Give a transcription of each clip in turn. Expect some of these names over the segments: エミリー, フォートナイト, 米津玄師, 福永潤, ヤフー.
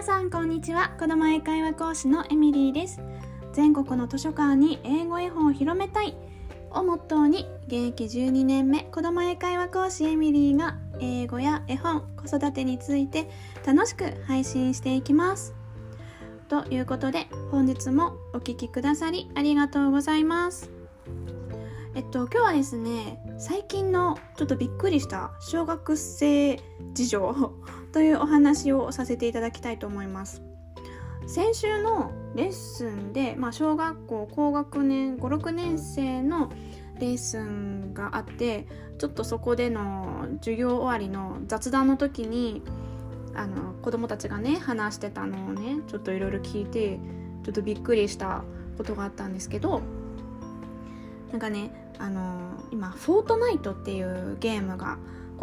皆さんこんにちは。子ども英会話講師のエミリーです。全国の図書館に英語絵本を広めたいをモットーに、現役12年目子ども英会話講師エミリーが英語や絵本、子育てについて楽しく配信していきます。ということで本日もお聞きくださりありがとうございます。今日はですね、最近のちょっとびっくりした小学生事情というお話をさせていただきたいと思います。先週のレッスンで、小学校高学年 5,6 年生のレッスンがあって、ちょっとそこでの授業終わりの雑談の時に子どもたちがね話してたのをねちょっといろいろ聞いて、ちょっとびっくりしたことがあったんですけど、なんかね今フォートナイトっていうゲームが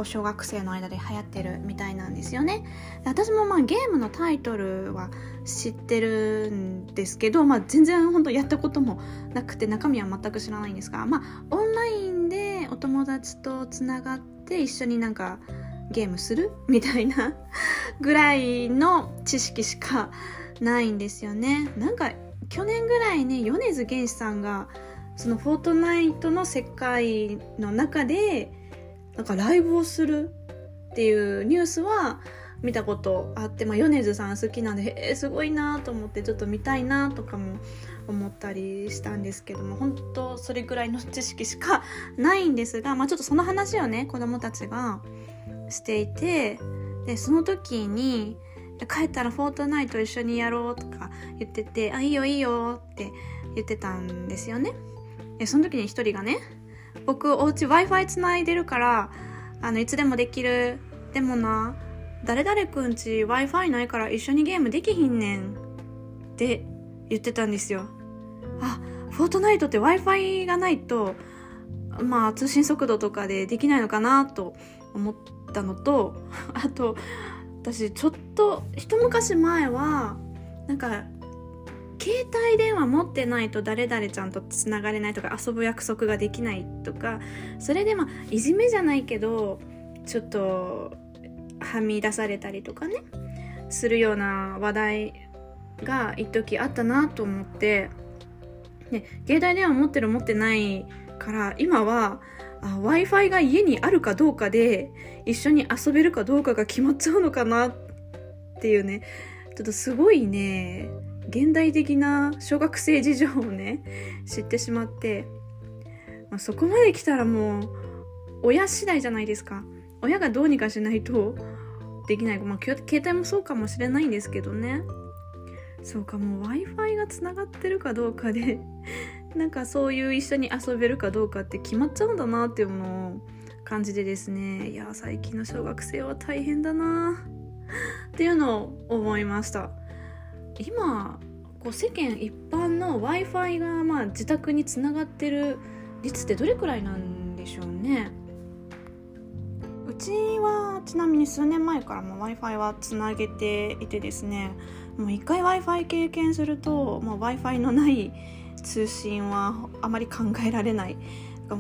小学生の間で流行ってるみたいなんですよね。私もゲームのタイトルは知ってるんですけど、全然本当やったこともなくて中身は全く知らないんですが、オンラインでお友達とつながって一緒になんかゲームするみたいなぐらいの知識しかないんですよね。なんか去年ぐらいね、米津玄師さんがそのフォートナイトの世界の中でなんかライブをするっていうニュースは見たことあって、米津さん好きなんで、すごいなと思ってちょっと見たいなとかも思ったりしたんですけども、本当それぐらいの知識しかないんですが、ちょっとその話をね子どもたちがしていて、でその時に帰ったらフォートナイト一緒にやろうとか言ってて、あいいよいいよって言ってたんですよね。その時に一人がね、僕お家 Wi-Fi つないでるからいつでもできる、でもな誰々くんち Wi-Fi ないから一緒にゲームできひんねんって言ってたんですよ。フォートナイトって Wi-Fi がないと通信速度とかでできないのかなと思ったのと、あと私ちょっと一昔前はなんか携帯電話持ってないと誰々ちゃんとつながれないとか、遊ぶ約束ができないとか、それでいじめじゃないけどちょっとはみ出されたりとかねするような話題が一時あったなと思って、で携帯電話持ってる持ってないから今は Wi-Fi が家にあるかどうかで一緒に遊べるかどうかが決まっちゃうのかなっていうね、ちょっとすごいね現代的な小学生事情をね知ってしまって、そこまで来たらもう親次第じゃないですか。親がどうにかしないとできない、携帯もそうかもしれないんですけどね。そうか、もう Wi-Fi がつながってるかどうかでなんかそういう一緒に遊べるかどうかって決まっちゃうんだなっていうのを感じてですね、いや最近の小学生は大変だなっていうのを思いました。今世間一般の Wi-Fi が自宅につながってる率ってどれくらいなんでしょうね。うちはちなみに数年前からも Wi-Fi はつなげていてですね、もう一回 Wi-Fi 経験するともう Wi-Fi のない通信はあまり考えられない。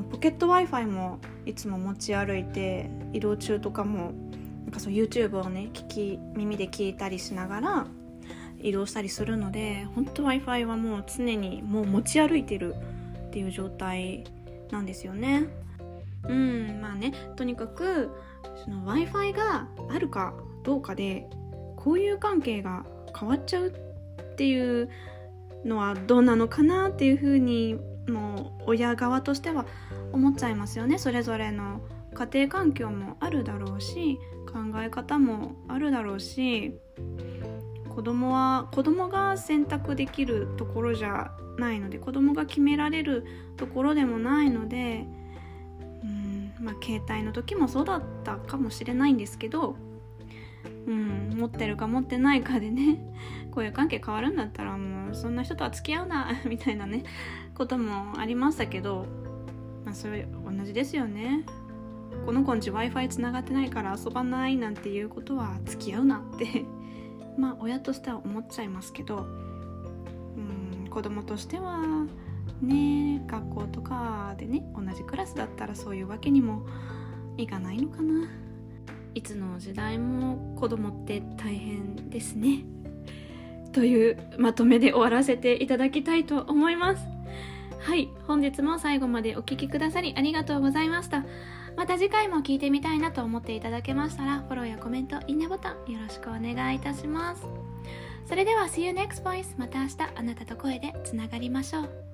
ポケット Wi-Fi もいつも持ち歩いて、移動中とかもYouTube をね耳で聞いたりしながら移動したりするので、本当 Wi-Fi はもう常にもう持ち歩いてるっていう状態なんですよね。とにかくその Wi-Fi があるかどうかで交友関係が変わっちゃうっていうのはどうなのかなっていうふうにもう親側としては思っちゃいますよね。それぞれの家庭環境もあるだろうし、考え方もあるだろうし、子供が選択できるところじゃないので、子供が決められるところでもないので、携帯の時もそうだったかもしれないんですけど、持ってるか持ってないかでねこういう関係変わるんだったらもうそんな人とは付き合うなみたいなねこともありましたけど、それ同じですよね。この子んち Wi-Fi つながってないから遊ばないなんていうことは付き合うなって親としては思っちゃいますけど、子供としてはね学校とかでね同じクラスだったらそういうわけにもいかないのかな。いつの時代も子供って大変ですね。というまとめで終わらせていただきたいと思います。はい、本日も最後までお聞きくださりありがとうございました。また次回も聞いてみたいなと思っていただけましたら、フォローやコメント、いいねボタンよろしくお願いいたします。それでは See you next voice。 また明日あなたと声でつながりましょう。